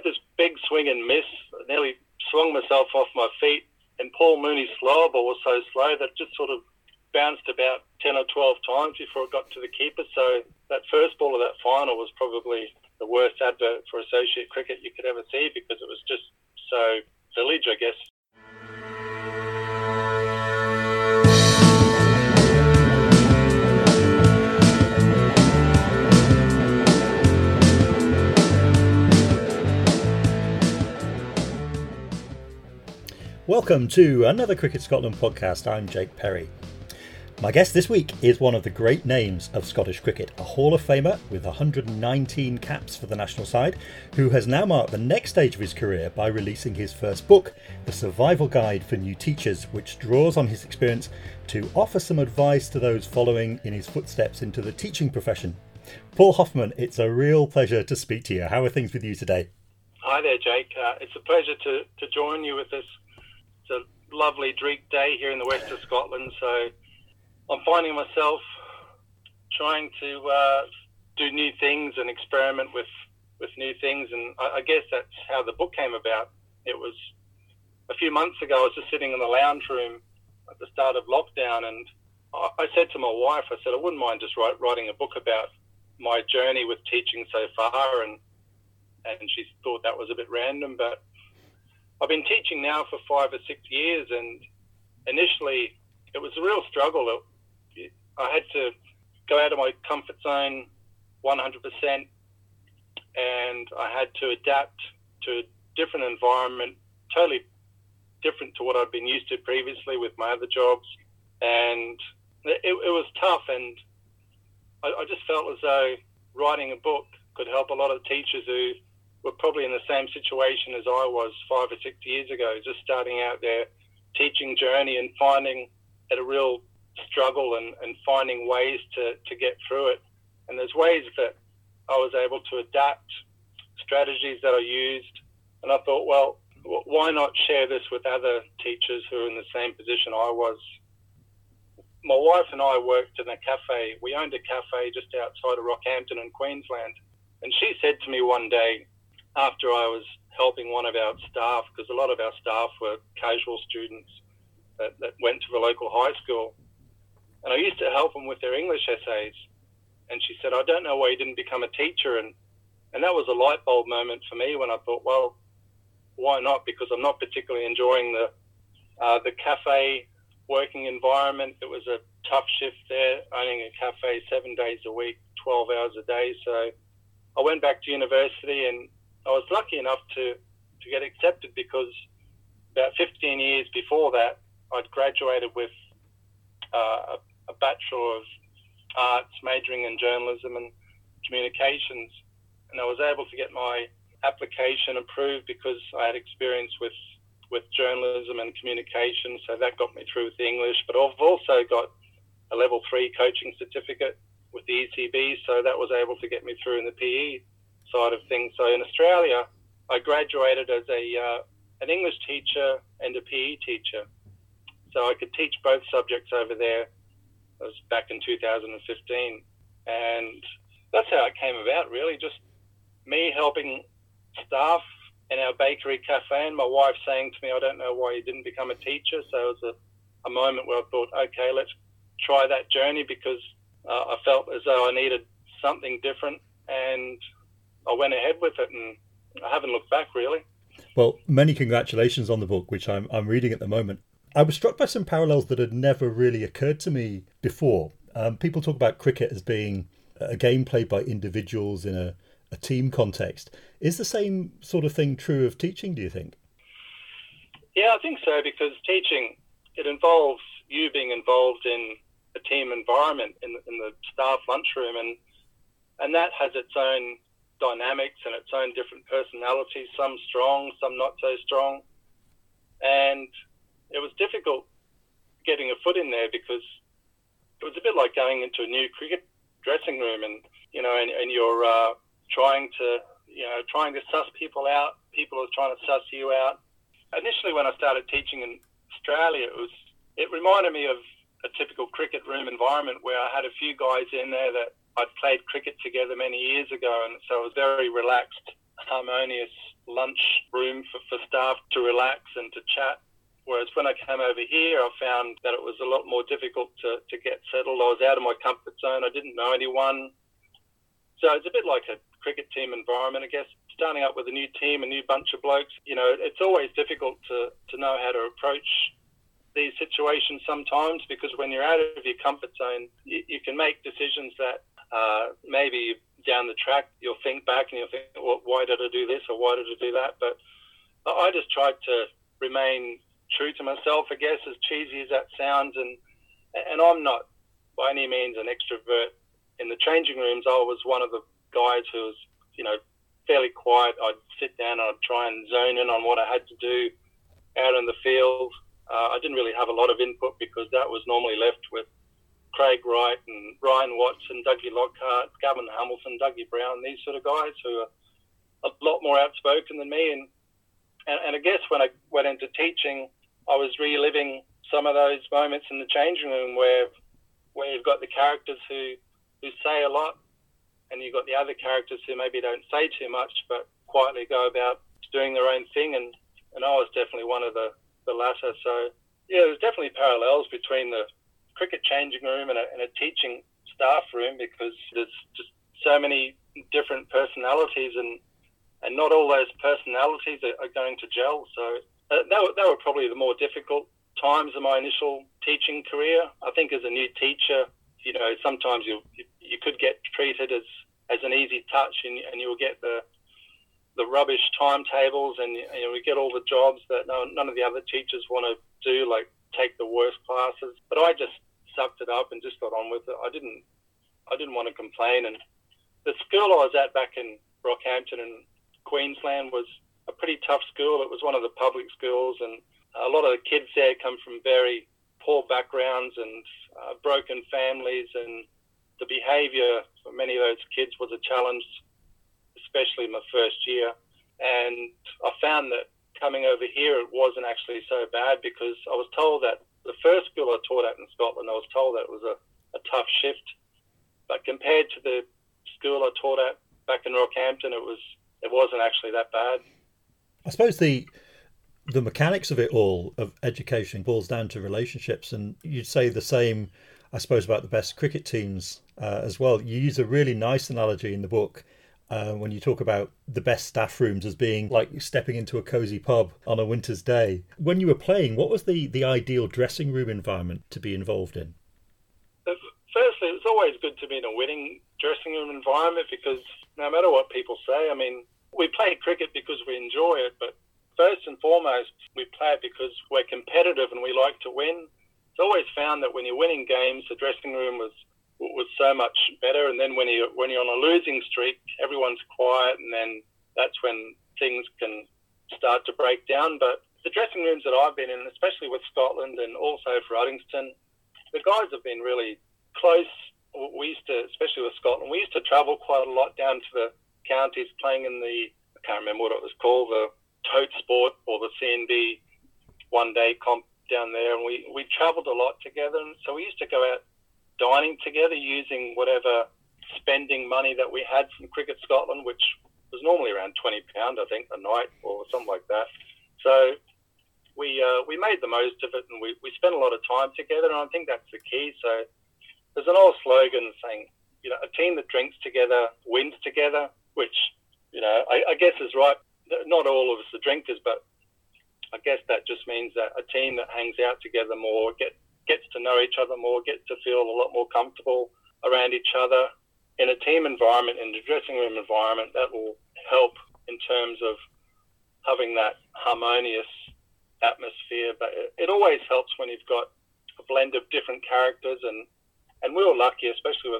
had this big swing and miss. I nearly swung myself off my feet, and Paul Mooney's slower ball was so slow that it just sort of bounced about 10 or 12 times before it got to the keeper. So that first ball of that final was probably the worst advert for associate cricket you could ever see, because it was just so village, I guess. Welcome to another Cricket Scotland podcast. I'm Jake Perry. My guest this week is one of the great names of Scottish cricket, a Hall of Famer with 119 caps for the national side, who has now marked the next stage of his career by releasing his first book, The Survival Guide for New Teachers, which draws on his experience to offer some advice to those following in his footsteps into the teaching profession. Paul Hoffman, it's a real pleasure to speak to you. How are things with you today? Hi there, Jake. It's a pleasure to join you with this. It's a lovely dreek day here in the west of Scotland, so I'm finding myself trying to do new things and experiment with new things, and I guess that's how the book came about. It was a few months ago. I was just sitting in the lounge room at the start of lockdown, and I said to my wife, I said, I wouldn't mind just writing a book about my journey with teaching so far, and she thought that was a bit random, but I've been teaching now for 5 or 6 years, and initially it was a real struggle. I had to go out of my comfort zone 100%, and I had to adapt to a different environment, totally different to what I'd been used to previously with my other jobs, and it was tough, and I just felt as though writing a book could help a lot of teachers who were probably in the same situation as I was 5 or 6 years ago, just starting out their teaching journey and finding it a real struggle and finding ways to get through it. And there's ways that I was able to adapt, strategies that I used, and I thought, well, why not share this with other teachers who are in the same position I was? My wife and I worked in a cafe. We owned a cafe just outside of Rockhampton in Queensland, and she said to me one day, after I was helping one of our staff, because a lot of our staff were casual students that went to the local high school, and I used to help them with their English essays, and she said, I don't know why you didn't become a teacher, and that was a light bulb moment for me, when I thought, well, why not? Because I'm not particularly enjoying the cafe working environment. It was a tough shift there, owning a cafe 7 days a week, 12 hours a day, so I went back to university, and I was lucky enough to get accepted, because about 15 years before that, I'd graduated with a Bachelor of Arts, majoring in journalism and communications, and I was able to get my application approved because I had experience with journalism and communication, so that got me through with the English. But I've also got a level 3 coaching certificate with the ECB, so that was able to get me through in the PE side of things. So in Australia, I graduated as an English teacher and a PE teacher, so I could teach both subjects over there. That was back in 2015, and that's how it came about, really, just me helping staff in our bakery cafe, and my wife saying to me, I don't know why you didn't become a teacher. So it was a moment where I thought, okay, let's try that journey, because I felt as though I needed something different, and I went ahead with it, and I haven't looked back, really. Well, many congratulations on the book, which I'm reading at the moment. I was struck by some parallels that had never really occurred to me before. People talk about cricket as being a game played by individuals in a team context. Is the same sort of thing true of teaching, do you think? Yeah, I think so, because teaching, it involves you being involved in a team environment in the staff lunchroom, and that has its own dynamics and its own different personalities, some strong, some not so strong. And it was difficult getting a foot in there, because it was a bit like going into a new cricket dressing room, and you're trying to suss people out. People are trying to suss you out. Initially, when I started teaching in Australia, it reminded me of a typical cricket room environment, where I had a few guys in there that I'd played cricket together many years ago, and so it was very relaxed, harmonious lunch room for staff to relax and to chat. Whereas when I came over here, I found that it was a lot more difficult to get settled. I was out of my comfort zone. I didn't know anyone. So it's a bit like a cricket team environment, I guess. Starting up with a new team, a new bunch of blokes, you know, it's always difficult to know how to approach these situations sometimes, because when you're out of your comfort zone, you can make decisions that maybe down the track you'll think back and you'll think, well, why did I do this or why did I do that? But I just tried to remain true to myself, I guess, as cheesy as that sounds, and I'm not by any means an extrovert. In the changing rooms, I was one of the guys who was, you know, fairly quiet. I'd sit down and I'd try and zone in on what I had to do out in the field. I didn't really have a lot of input because that was normally left with Craig Wright and Ryan Watson, Dougie Lockhart, Gavin Hamilton, Dougie Brown, these sort of guys who are a lot more outspoken than me. And I guess when I went into teaching, I was reliving some of those moments in the changing room where you've got the characters who say a lot, and you've got the other characters who maybe don't say too much but quietly go about doing their own thing, and I was definitely one of the latter. So, yeah, there's definitely parallels between the cricket changing room and a teaching staff room, because there's just so many different personalities, and not all those personalities are going to gel. So they were probably the more difficult times of my initial teaching career. I think as a new teacher, you know, sometimes you could get treated as an easy touch, and you'll get the rubbish timetables, and we get all the jobs that none of the other teachers want to do, like take the worst classes. But I just sucked it up and just got on with it. I didn't want to complain. And the school I was at back in Rockhampton in Queensland was a pretty tough school. It was one of the public schools, and a lot of the kids there come from very poor backgrounds and broken families, and the behaviour for many of those kids was a challenge, especially my first year. And I found that coming over here, it wasn't actually so bad, because I was told that the first school I taught at in Scotland, I was told that it was a tough shift. But compared to the school I taught at back in Rockhampton, it wasn't actually that bad. I suppose the mechanics of it all, of education, boils down to relationships, and you'd say the same, I suppose, about the best cricket teams as well. You use a really nice analogy in the book when you talk about the best staff rooms as being like stepping into a cosy pub on a winter's day. When you were playing, what was the ideal dressing room environment to be involved in? Firstly, it's always good to be in a winning dressing room environment, because no matter what people say, I mean, we play cricket because we enjoy it, but first and foremost, we play it because we're competitive and we like to win. It's always found that when you're winning games, the dressing room was so much better. And then when you're on a losing streak, everyone's quiet, and then that's when things can start to break down. But the dressing rooms that I've been in, especially with Scotland and also for Uddingston, the guys have been really close. We used to, especially with Scotland, we used to travel quite a lot down to the counties playing in the, I can't remember what it was called, the Tote Sport or the CNB one-day comp down there, and we travelled a lot together, and so we used to go out dining together using whatever spending money that we had from Cricket Scotland, which was normally around £20, I think, a night or something like that. So we made the most of it, and we spent a lot of time together, and I think that's the key. So there's an old slogan saying, you know, a team that drinks together wins together, which, you know, I guess is right. Not all of us are drinkers, but I guess that just means that a team that hangs out together more, gets to know each other more, gets to feel a lot more comfortable around each other. In a team environment, in the dressing room environment, that will help in terms of having that harmonious atmosphere. But it always helps when you've got a blend of different characters, and we were lucky, especially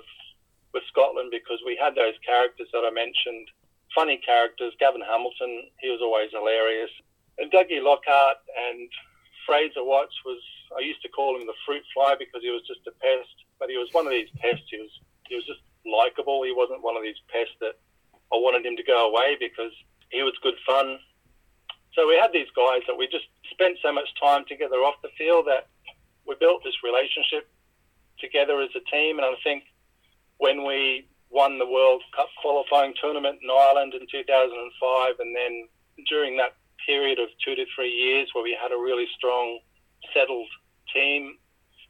with Scotland, because we had those characters that I mentioned, funny characters. Gavin Hamilton, he was always hilarious. And Dougie Lockhart and Fraser Watts I used to call him the fruit fly because he was just a pest, but he was one of these pests. He was just likeable. He wasn't one of these pests that I wanted him to go away, because he was good fun. So we had these guys that we just spent so much time together off the field that we built this relationship together as a team. And I think when we won the World Cup qualifying tournament in Ireland in 2005, and then during that period of 2 to 3 years where we had a really strong, settled team,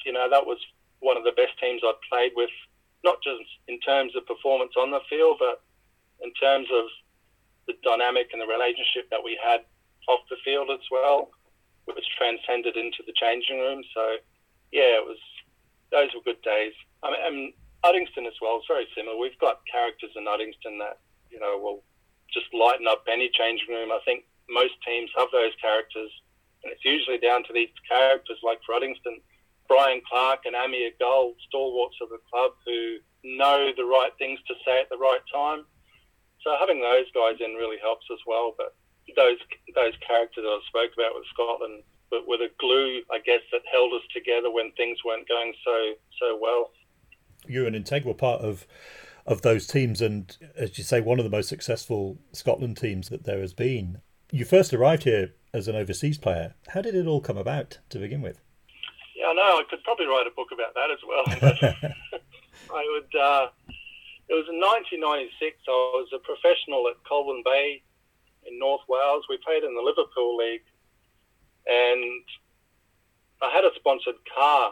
you know, that was one of the best teams I'd played with, not just in terms of performance on the field, but in terms of the dynamic and the relationship that we had off the field as well, which transcended into the changing room. So, yeah, it was, those were good days. I mean, Uddingston as well is very similar. We've got characters in Uddingston that, you know, will just lighten up any changing room. I think most teams have those characters, and it's usually down to these characters, like for Uddingston, Brian Clark and Amir Gull, stalwarts of the club who know the right things to say at the right time. So having those guys in really helps as well. But those characters that I spoke about with Scotland were the glue, I guess, that held us together when things weren't going so well. You're an integral part of those teams, and as you say, one of the most successful Scotland teams that there has been. You first arrived here as an overseas player. How did it all come about to begin with? Yeah, I know. I could probably write a book about that as well. But I would. It was in 1996. I was a professional at Colwyn Bay in North Wales. We played in the Liverpool League, and I had a sponsored car,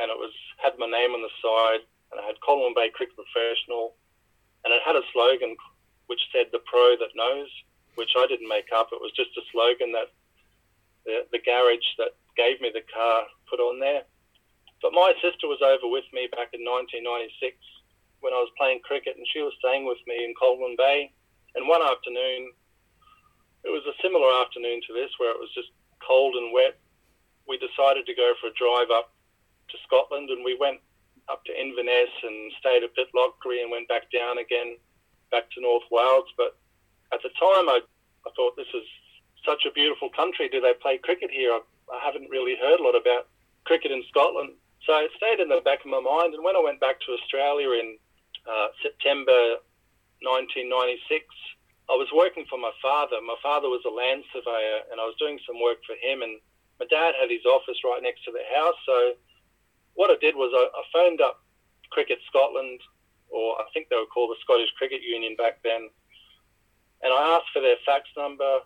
and it had my name on the side, and I had Colwyn Bay Cricket Professional, and it had a slogan which said "The Pro That Knows," which I didn't make up. It was just a slogan that the garage that gave me the car put on there. But my sister was over with me back in 1996 when I was playing cricket, and she was staying with me in Colwyn Bay. And one afternoon, it was a similar afternoon to this where it was just cold and wet, we decided to go for a drive up to Scotland, and we went up to Inverness and stayed at Pitlochry and went back down again, back to North Wales. But at the time, I thought, this is such a beautiful country. Do they play cricket here? I haven't really heard a lot about cricket in Scotland. So it stayed in the back of my mind. And when I went back to Australia in September 1996, I was working for my father. My father was a land surveyor, and I was doing some work for him. And my dad had his office right next to the house. So what I did was I phoned up Cricket Scotland, or I think they were called the Scottish Cricket Union back then. And I asked for their fax number,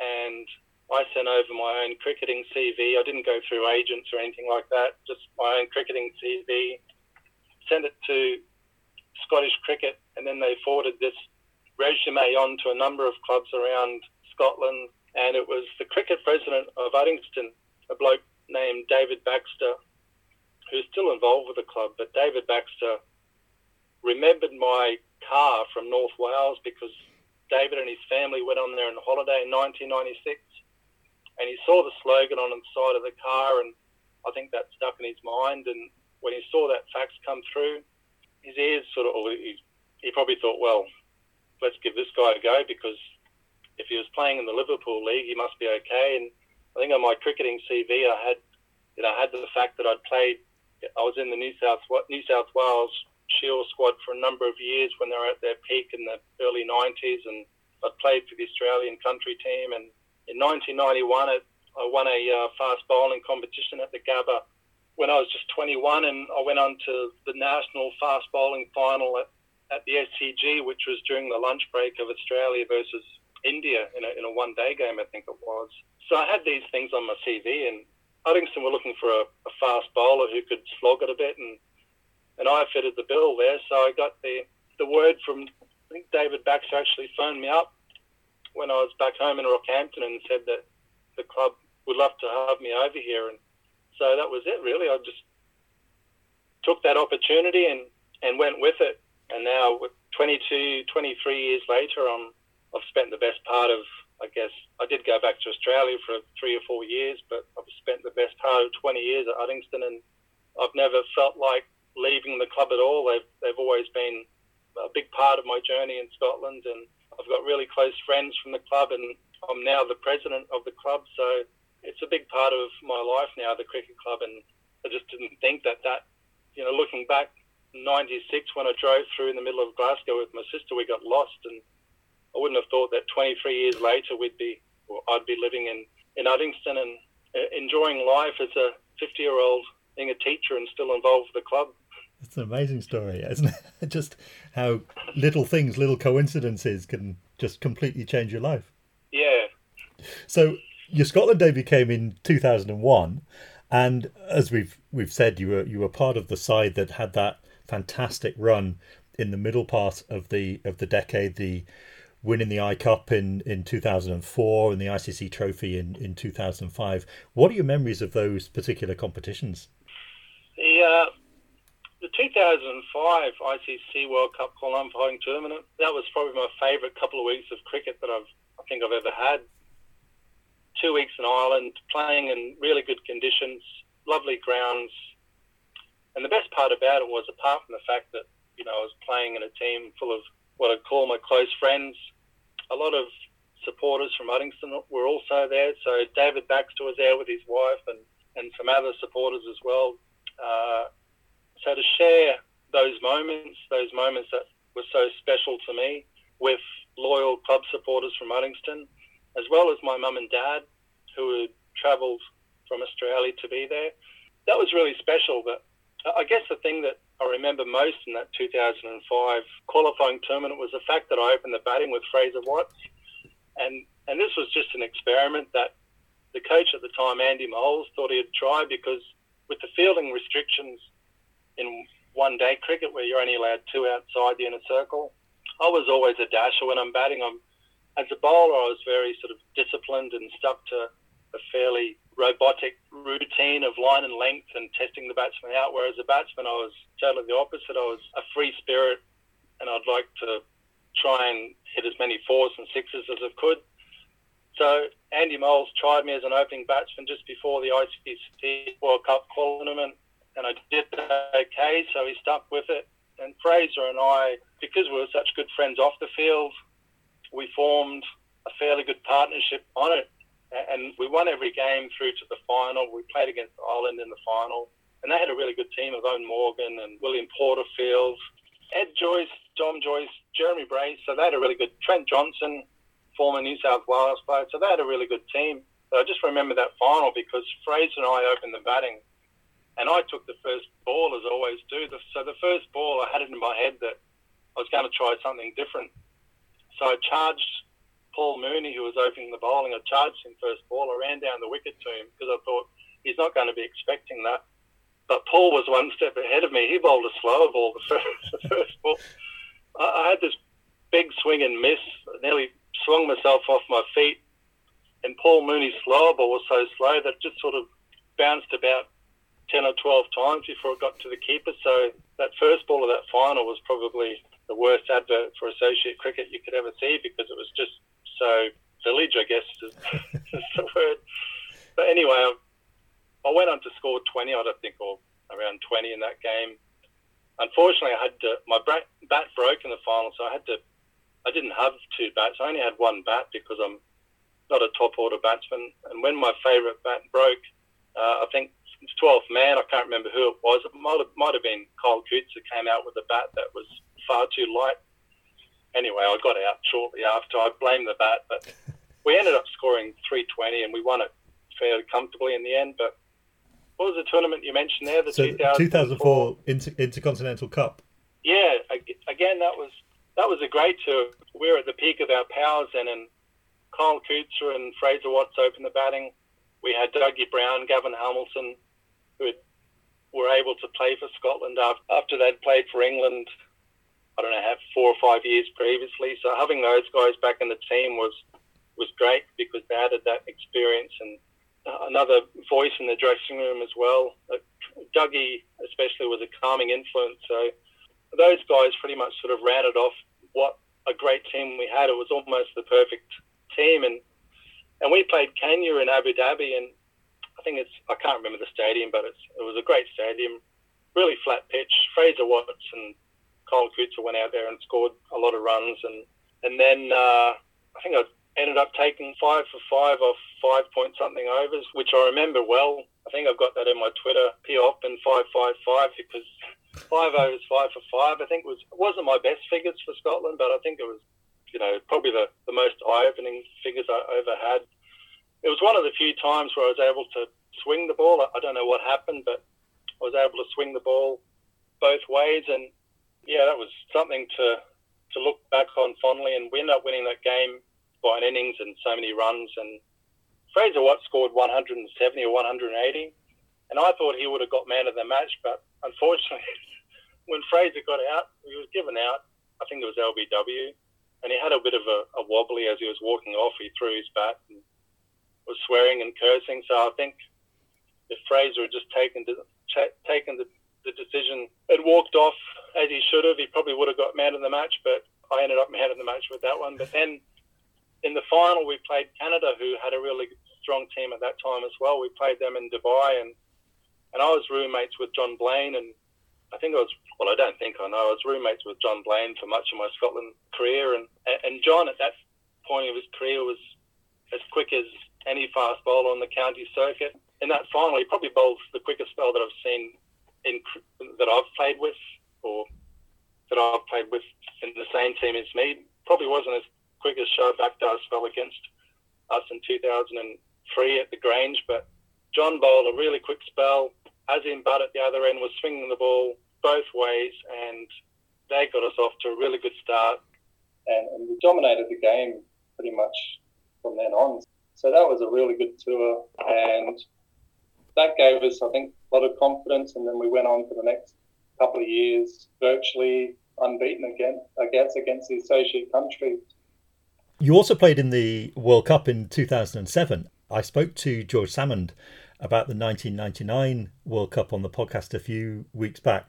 and I sent over my own cricketing CV. I didn't go through agents or anything like that, just my own cricketing CV. Sent it to Scottish Cricket, and then they forwarded this resume on to a number of clubs around Scotland. And it was the cricket president of Uddingston, a bloke named David Baxter, who's still involved with the club. But David Baxter remembered my car from North Wales because David and his family went on there on holiday in 1996. And he saw the slogan on the side of the car, and I think that stuck in his mind. And when he saw that fax come through, his ears he probably thought, well, let's give this guy a go, because if he was playing in the Liverpool League, he must be okay. And I think on my cricketing CV, I had the fact that I'd played. I was in the New South Wales Shield squad for a number of years when they were at their peak in the early 90s, and I played for the Australian country team. And in 1991, I won a fast bowling competition at the Gabba when I was just 21, and I went on to the national fast bowling final at the SCG, which was during the lunch break of Australia versus India in a one-day game, I think it was. So I had these things on my CV, and Uddingston were looking for a fast bowler who could slog it a bit, and I fitted the bill there. So I got the word from, I think David Baxter actually phoned me up when I was back home in Rockhampton and said that the club would love to have me over here. And so that was it, really. I just took that opportunity and went with it. And now, 23 years later, I've spent the best part of, I guess, I did go back to Australia for 3 or 4 years, but I've spent the best part of 20 years at Uddingston, and I've never felt like leaving the club at all. They've always been a big part of my journey in Scotland, and I've got really close friends from the club, and I'm now the president of the club. So it's a big part of my life now, the cricket club. And I just didn't think that, you know, looking back in 96, when I drove through in the middle of Glasgow with my sister, we got lost. And I wouldn't have thought that 23 years later I'd be living in Uddingston and enjoying life as a 50-year-old, being a teacher and still involved with the club. It's an amazing story, isn't it? Just how little coincidences can just completely change your life. So your Scotland debut came in 2001, and as we've said, you were part of the side that had that fantastic run in the middle part of the decade, the win in the I-Cup in 2004 and the ICC Trophy in 2005. What are your memories of those particular competitions? The 2005 ICC World Cup qualifying tournament, that was probably my favourite couple of weeks of cricket that I think I've ever had. 2 weeks in Ireland, playing in really good conditions, lovely grounds. And the best part about it was, apart from the fact that, you know, I was playing in a team full of what I'd call my close friends, a lot of supporters from Uddingston were also there. So David Baxter was there with his wife and some other supporters as well. So to share those moments that were so special to me with loyal club supporters from Uddingston, as well as my mum and dad who had travelled from Australia to be there, that was really special. But I guess the thing that I remember most in that 2005 qualifying tournament was the fact that I opened the batting with Fraser Watts. And this was just an experiment that the coach at the time, Andy Moles, thought he'd try, because with the fielding restrictions in one-day cricket where you're only allowed two outside the inner circle, I was always a dasher when I'm batting. As a bowler, I was very sort of disciplined and stuck to a fairly robotic routine of line and length and testing the batsman out, whereas a batsman, I was totally the opposite. I was a free spirit, and I'd like to try and hit as many fours and sixes as I could. So Andy Moles tried me as an opening batsman just before the ICC World Cup tournament, and I did okay, so he stuck with it. And Fraser and I, because we were such good friends off the field, we formed a fairly good partnership on it. And we won every game through to the final. We played against Ireland in the final. And they had a really good team of Owen Morgan and William Porterfield, Ed Joyce, Dom Joyce, Jeremy Brace. So they had a really good... Trent Johnson, former New South Wales player. So they had a really good team. But I just remember that final because Fraser and I opened the batting. And I took the first ball, as I always do. So the first ball, I had it in my head that I was going to try something different. So I charged Paul Mooney, who was opening the bowling. I charged him first ball. I ran down the wicket to him because I thought he's not going to be expecting that. But Paul was one step ahead of me. He bowled a slower ball, the first ball. I had this big swing and miss. I nearly swung myself off my feet. And Paul Mooney's slower ball was so slow that it just sort of bounced about 10 or 12 times before it got to the keeper. So that first ball of that final was probably the worst advert for associate cricket you could ever see, because it was just so village, I guess is the word. But anyway, I went on to score 20, I don't think, or around 20 in that game. Unfortunately, I had to, my bat broke in the final, so I didn't have two bats. I only had one bat because I'm not a top order batsman. And when my favourite bat broke, I think 12th man, I can't remember who it was. It might have been Kyle Coetzer came out with a bat that was far too light. Anyway, I got out shortly after. I blame the bat, but we ended up scoring 320 and we won it fairly comfortably in the end. But what was the tournament you mentioned there? The 2004 Intercontinental Cup. Yeah, again, that was a great tour. We were at the peak of our powers then, and Kyle Coetzer and Fraser Watts opened the batting. We had Dougie Brown, Gavin Hamilton, who were able to play for Scotland after they'd played for England, I don't know, 4 or 5 years previously. So having those guys back in the team was great because they added that experience and another voice in the dressing room as well. Dougie especially was a calming influence. So those guys pretty much sort of rounded off what a great team we had. It was almost the perfect team. And we played Kenya in Abu Dhabi, and I think I can't remember the stadium, but it was a great stadium, really flat pitch. Fraser Watts and Kyle Coetzer went out there and scored a lot of runs, and then I think I ended up taking 5 for 5 off 5 point something overs, which I remember well. I think I've got that in my Twitter P-op and 555 because 5 overs 5 for 5. I think it wasn't my best figures for Scotland, but I think it was, you know, probably the most eye-opening figures I ever had. It was one of the few times where I was able to swing the ball. I don't know what happened, but I was able to swing the ball both ways. And, yeah, that was something to look back on fondly. And we ended up winning that game by an innings and so many runs. And Fraser Watts scored 170 or 180, and I thought he would have got man of the match, but unfortunately, when Fraser got out, he was given out, I think it was LBW, and he had a bit of a wobbly as he was walking off. He threw his bat and was swearing and cursing, so I think if Fraser had just taken the decision and walked off as he should have, he probably would have got man of the match, but I ended up man of the match with that one. But then in the final, we played Canada, who had a really strong team at that time as well. We played them in Dubai, and I was roommates with John Blaine, and I was roommates with John Blaine for much of my Scotland career, and John at that point of his career was as quick as any fast bowler on the county circuit. In that final, he probably bowled the quickest spell that I've seen that I've played with in the same team as me. Probably wasn't as quick as Shoaib Akhtar's spell against us in 2003 at the Grange, but John bowled a really quick spell. Azim Butt at the other end was swinging the ball both ways, and they got us off to a really good start, and we dominated the game pretty much from then on. So that was a really good tour, and that gave us, I think, a lot of confidence, and then we went on for the next couple of years virtually unbeaten again, I guess, against the associate country. You also played in the World Cup in 2007. I spoke to George Salmond about the 1999 World Cup on the podcast a few weeks back.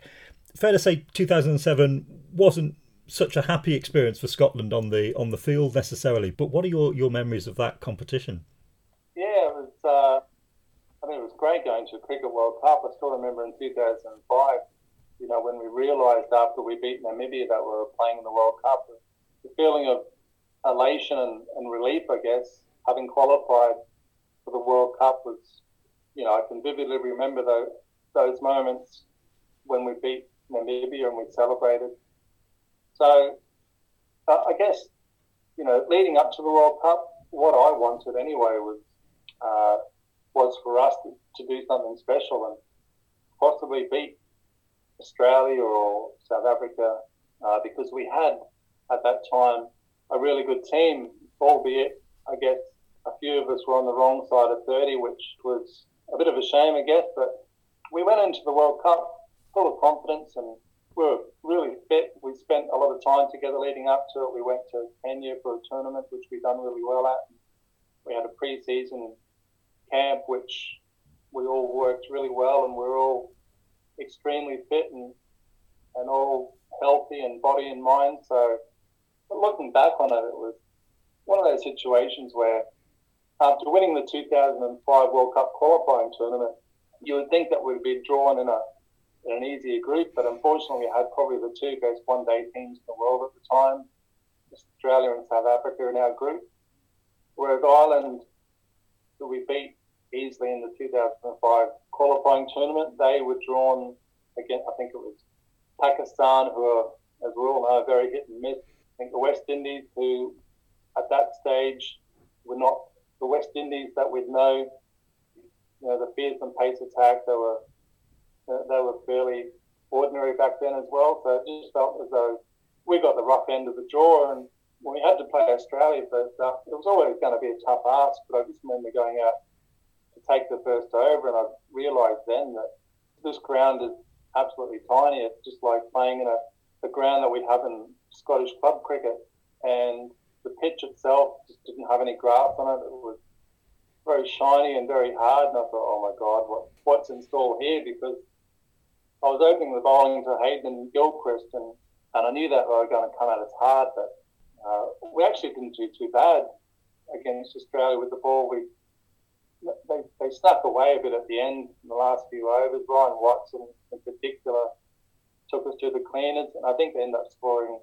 Fair to say 2007 wasn't such a happy experience for Scotland on the field necessarily, but what are your memories of that competition? Yeah, it was... I think it was great going to the Cricket World Cup. I still remember in 2005, when we realised after we beat Namibia that we were playing in the World Cup, the feeling of elation and relief, I guess, having qualified for the World Cup was, I can vividly remember those moments when we beat Namibia and we celebrated. So I guess, leading up to the World Cup, what I wanted anyway was for us to do something special and possibly beat Australia or South Africa, because we had at that time a really good team, albeit I guess a few of us were on the wrong side of 30, which was a bit of a shame, I guess, but we went into the World Cup full of confidence and we were really fit. We spent a lot of time together leading up to it. We went to Kenya for a tournament, which we done really well at. We had a pre-season camp, which we all worked really well, and we're all extremely fit and all healthy and body and mind. So, but looking back on it, it was one of those situations where after winning the 2005 World Cup qualifying tournament, you would think that we'd be drawn in an easier group, but unfortunately we had probably the two best one-day teams in the world at the time, Australia and South Africa in our group, whereas Ireland, who we beat easily in the 2005 qualifying tournament, they were drawn again. I think it was Pakistan, who are, as we all know, very hit and miss. I think the West Indies, who at that stage were not the West Indies that we'd know. The fearsome pace attack. They were fairly ordinary back then as well. So it just felt as though we got the rough end of the draw, and when we had to play Australia first up, it was always going to be a tough ask. But I just remember going out to take the first over, and I realised then that this ground is absolutely tiny. It's just like playing in the ground that we have in Scottish club cricket, and the pitch itself just didn't have any grass on it. It was very shiny and very hard, and I thought, oh my God, what's in store here? Because I was opening the bowling to Hayden and Gilchrist, and I knew that they were going to come at us hard, but we actually didn't do too bad against Australia with the ball. They snuck away a bit at the end in the last few overs. Ryan Watson in particular took us to the cleaners, and I think they ended up scoring,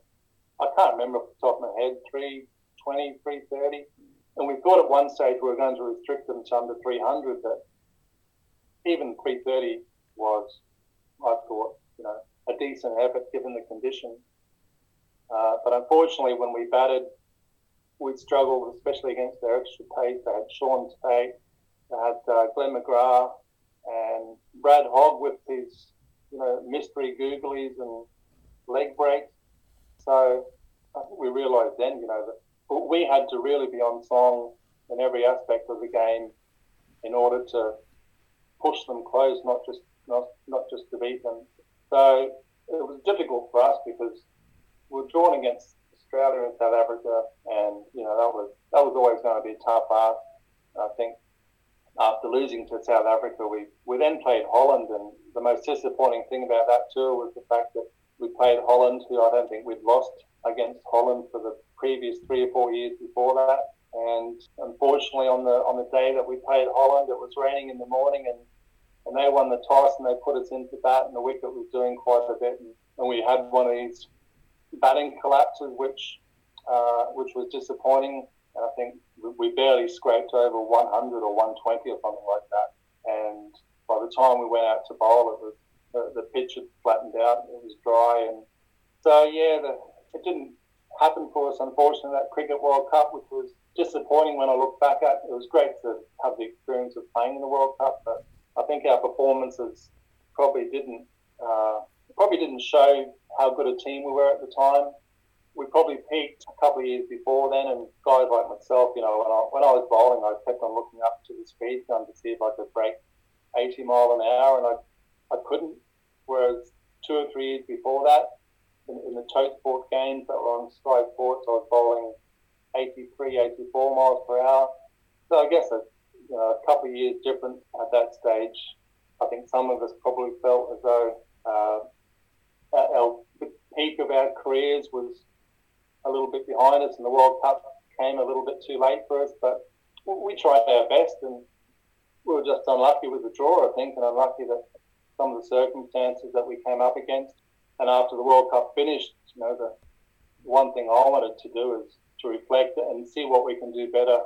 I can't remember off the top of my head, 320, 330. And we thought at one stage we were going to restrict them to under 300, but even 330 was, I thought, a decent effort given the conditions. But unfortunately, when we batted, we struggled, especially against their extra pace. They had Sean Tate, they had Glenn McGrath, and Brad Hogg with his, mystery googlies and leg breaks. So I think we realised then, that we had to really be on song in in every aspect of the game in order to push them close, not just to beat them. So it was difficult for us because we were drawn against Australia and South Africa, and you know that was always going to be a tough ask. I think after losing to South Africa, we then played Holland, and the most disappointing thing about that tour was the fact that we played Holland, who I don't think we'd lost against Holland for the previous 3 or 4 years before that. And unfortunately, on the day that we played Holland, it was raining in the morning, and they won the toss and they put us into bat, and the wicket was doing quite a bit, and we had one of these batting collapses, which was disappointing. And I think we barely scraped over 100 or 120 or something like that. And by the time we went out to bowl, it was the pitch had flattened out, and it was dry, and so it didn't happen for us, unfortunately, that Cricket World Cup, which was disappointing when I look back at it. It was great to have the experience of playing in the World Cup, but I think our performances probably didn't show how good a team we were at the time. We probably peaked a couple of years before then, and guys like myself, you know, when I was bowling, I kept on looking up to the speed gun to see if I could break 80 mile an hour, and I couldn't. Whereas 2 or 3 years before that, in the Tote Sport games that were on Sky Sports, I was bowling 83, 84 miles per hour. So I guess a couple of years different at that stage. I think some of us probably felt as though the peak of our careers was a little bit behind us, and the World Cup came a little bit too late for us. But we tried our best, and we were just unlucky with the draw, I think, and unlucky that some of the circumstances that we came up against. And after the World Cup finished, you know, the one thing I wanted to do is to reflect and see what we can do better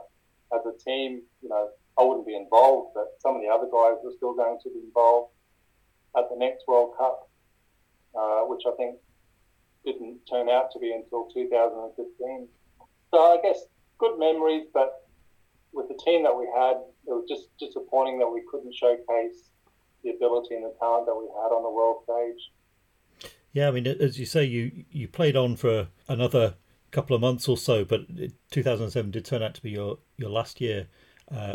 as a team. You know, I wouldn't be involved, but some of the other guys were still going to be involved at the next World Cup, which I think didn't turn out to be until 2015. So I guess good memories, but with the team that we had, it was just disappointing that we couldn't showcase the ability and the talent that we had on the world stage. Yeah, I mean, as you say, you played on for another couple of months or so, but 2007 did turn out to be your last year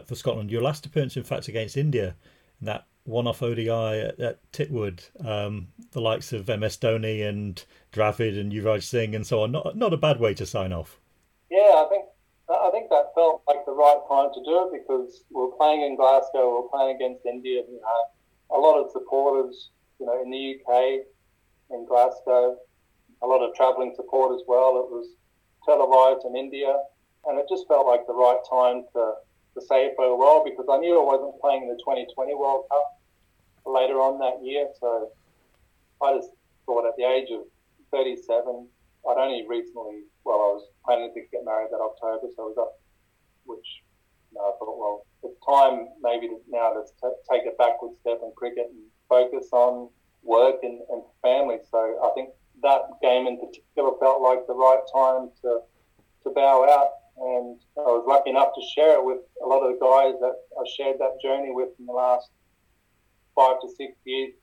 for Scotland. Your last appearance, in fact, against India, in that one-off ODI at Titwood, the likes of MS Dhoni and Dravid and Yuvraj Singh and so on. Not a bad way to sign off. Yeah, I think that felt like the right time to do it, because we were playing in Glasgow, we were playing against India, and a lot of supporters, you know, in the UK, in Glasgow, a lot of travelling support as well. It was televised in India, and it just felt like the right time to say farewell, because I knew I wasn't playing the 2020 World Cup later on that year. So I just thought, at the age of 37, I'd only recently, I was planning to get married that October, so I was up, which, you know, I thought, well, it's time maybe now to take a backward step in cricket and focus on work and family. So I think that game in particular felt like the right time to bow out, and I was lucky enough to share it with a lot of the guys that I shared that journey with in the last 5 to 6 years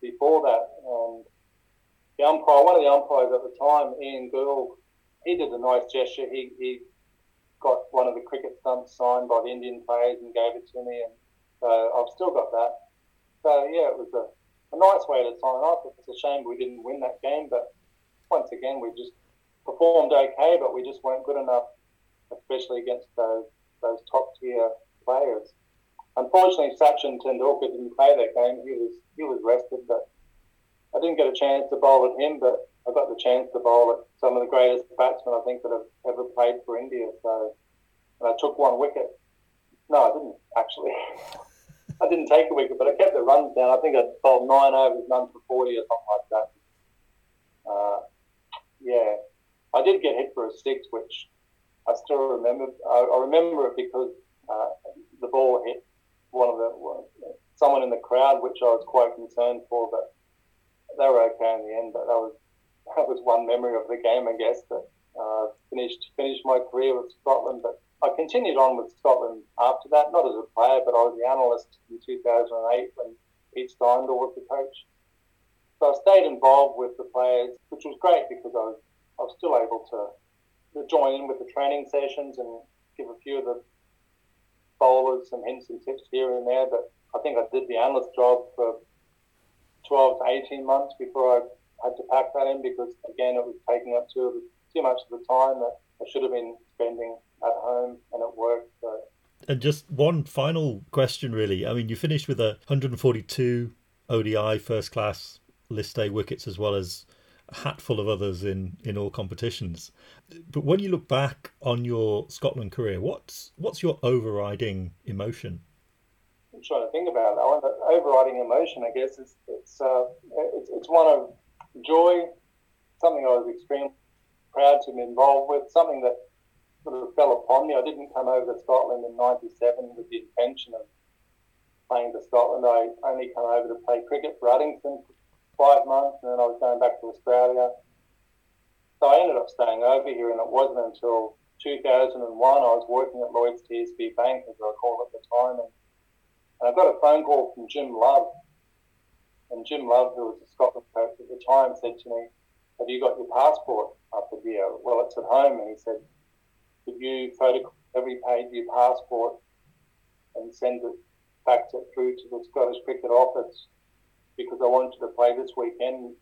before that. And the umpire, one of the umpires at the time, Ian Gould, he did a nice gesture. He got one of the cricket stumps signed by the Indian players and gave it to me, and so I've still got that. So yeah, it was a nice way to sign off. It's a shame we didn't win that game, but once again, we just performed okay, but we just weren't good enough, especially against those top-tier players. Unfortunately, Sachin Tendulkar didn't play that game. He was rested, but I didn't get a chance to bowl at him, but I got the chance to bowl at some of the greatest batsmen, I think, that have ever played for India. So, and I took one wicket. No, I didn't, actually. I didn't take a wicket, but I kept the runs down. I think I bowled 9 overs, none for 40 or something like that. I did get hit for a 6, which I still remember. I remember it because the ball hit someone in the crowd, which I was quite concerned for, but they were okay in the end. But that was one memory of the game, I guess. That finished my career with Scotland, but I continued on with Scotland after that, not as a player, but I was the analyst in 2008 when Pete Steindl was the coach. So I stayed involved with the players, which was great because I was still able to join in with the training sessions and give a few of the bowlers, some hints and tips here and there, but I think I did the analyst job for 12 to 18 months before I had to pack that in, because again, it was taking up too much of the time that I should have been spending at home and at work. So. And just one final question, really. I mean, you finished with 142 ODI first class list A wickets, as well as a hatful of others in all competitions. But when you look back on your Scotland career, what's your overriding emotion? I'm trying to think about that. The overriding emotion, I guess, is it's one of joy, something I was extremely proud to be involved with, something that sort of fell upon me. I didn't come over to Scotland in 97 with the intention of playing for Scotland. I only came over to play cricket for Uddingston for 5 months, and then I was going back to Australia. So I ended up staying over here, and it wasn't until 2001 I was working at Lloyd's TSB Bank, as I called it at the time, and I got a phone call from Jim Love. And Jim Love, who was a Scotland coach at the time, said to me, "Have you got your passport?" I said, "Yeah." "Well, it's at home." And he said, "Could you photocopy every page of your passport and send it, fax it through to the Scottish Cricket Office, because I wanted to play this weekend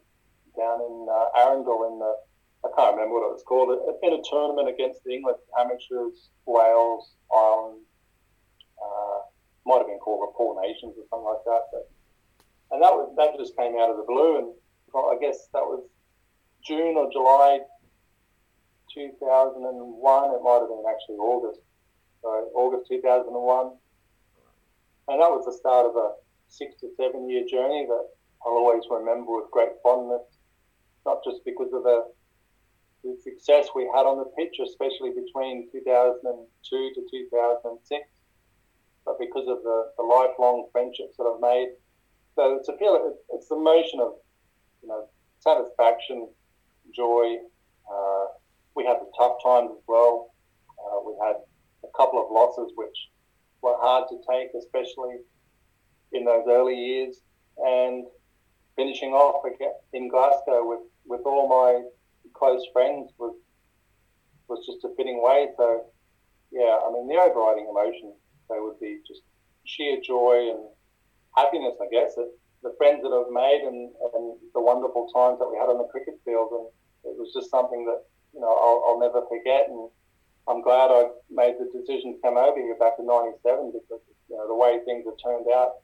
down in Arundel in the, I can't remember what it was called, in a tournament against the English amateurs, Wales, Ireland, might have been called the Four Nations or something like that." But, and that just came out of the blue, and I guess that was June or July 2001. It might have been actually August 2001. And that was the start of a 6 to 7 year journey that I'll always remember with great fondness, not just because of the success we had on the pitch, especially between 2002 to 2006, but because of the lifelong friendships that I've made. So it's a feeling, it's the emotion of, satisfaction, joy. We had the tough times as well. We had a couple of losses which were hard to take, especially in those early years. And finishing off again in Glasgow with all my close friends was just a fitting way. So, yeah, I mean, the overriding emotion, they would be just sheer joy and happiness, I guess, at the friends that I've made and the wonderful times that we had on the cricket field. And it was just something that, I'll never forget. And I'm glad I made the decision to come over here back in 97, because, the way things have turned out.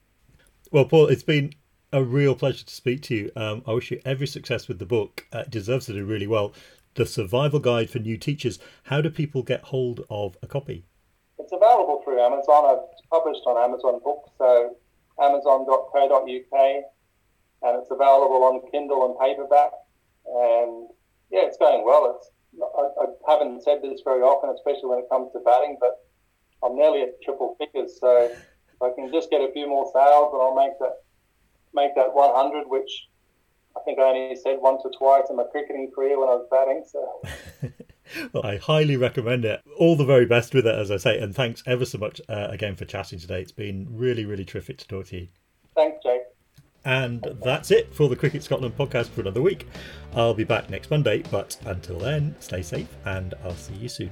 Well, Paul, it's been a real pleasure to speak to you. I wish you every success with the book. It deserves to do really well. The Survival Guide for New Teachers. How do people get hold of a copy? It's available through Amazon. It's published on Amazon Books, so amazon.co.uk, and it's available on Kindle and paperback. And yeah, it's going well. I haven't said this very often, especially when it comes to batting, but I'm nearly at triple figures, so if I can just get a few more sales, and I'll make that 100, which I think I only said once or twice in my cricketing career when I was batting. So. Well, I highly recommend it. All the very best with it, as I say, and thanks ever so much again for chatting today. It's been really, really terrific to talk to you. Thanks, Jake. And that's it for the Cricket Scotland podcast for another week. I'll be back next Monday, but until then, stay safe and I'll see you soon.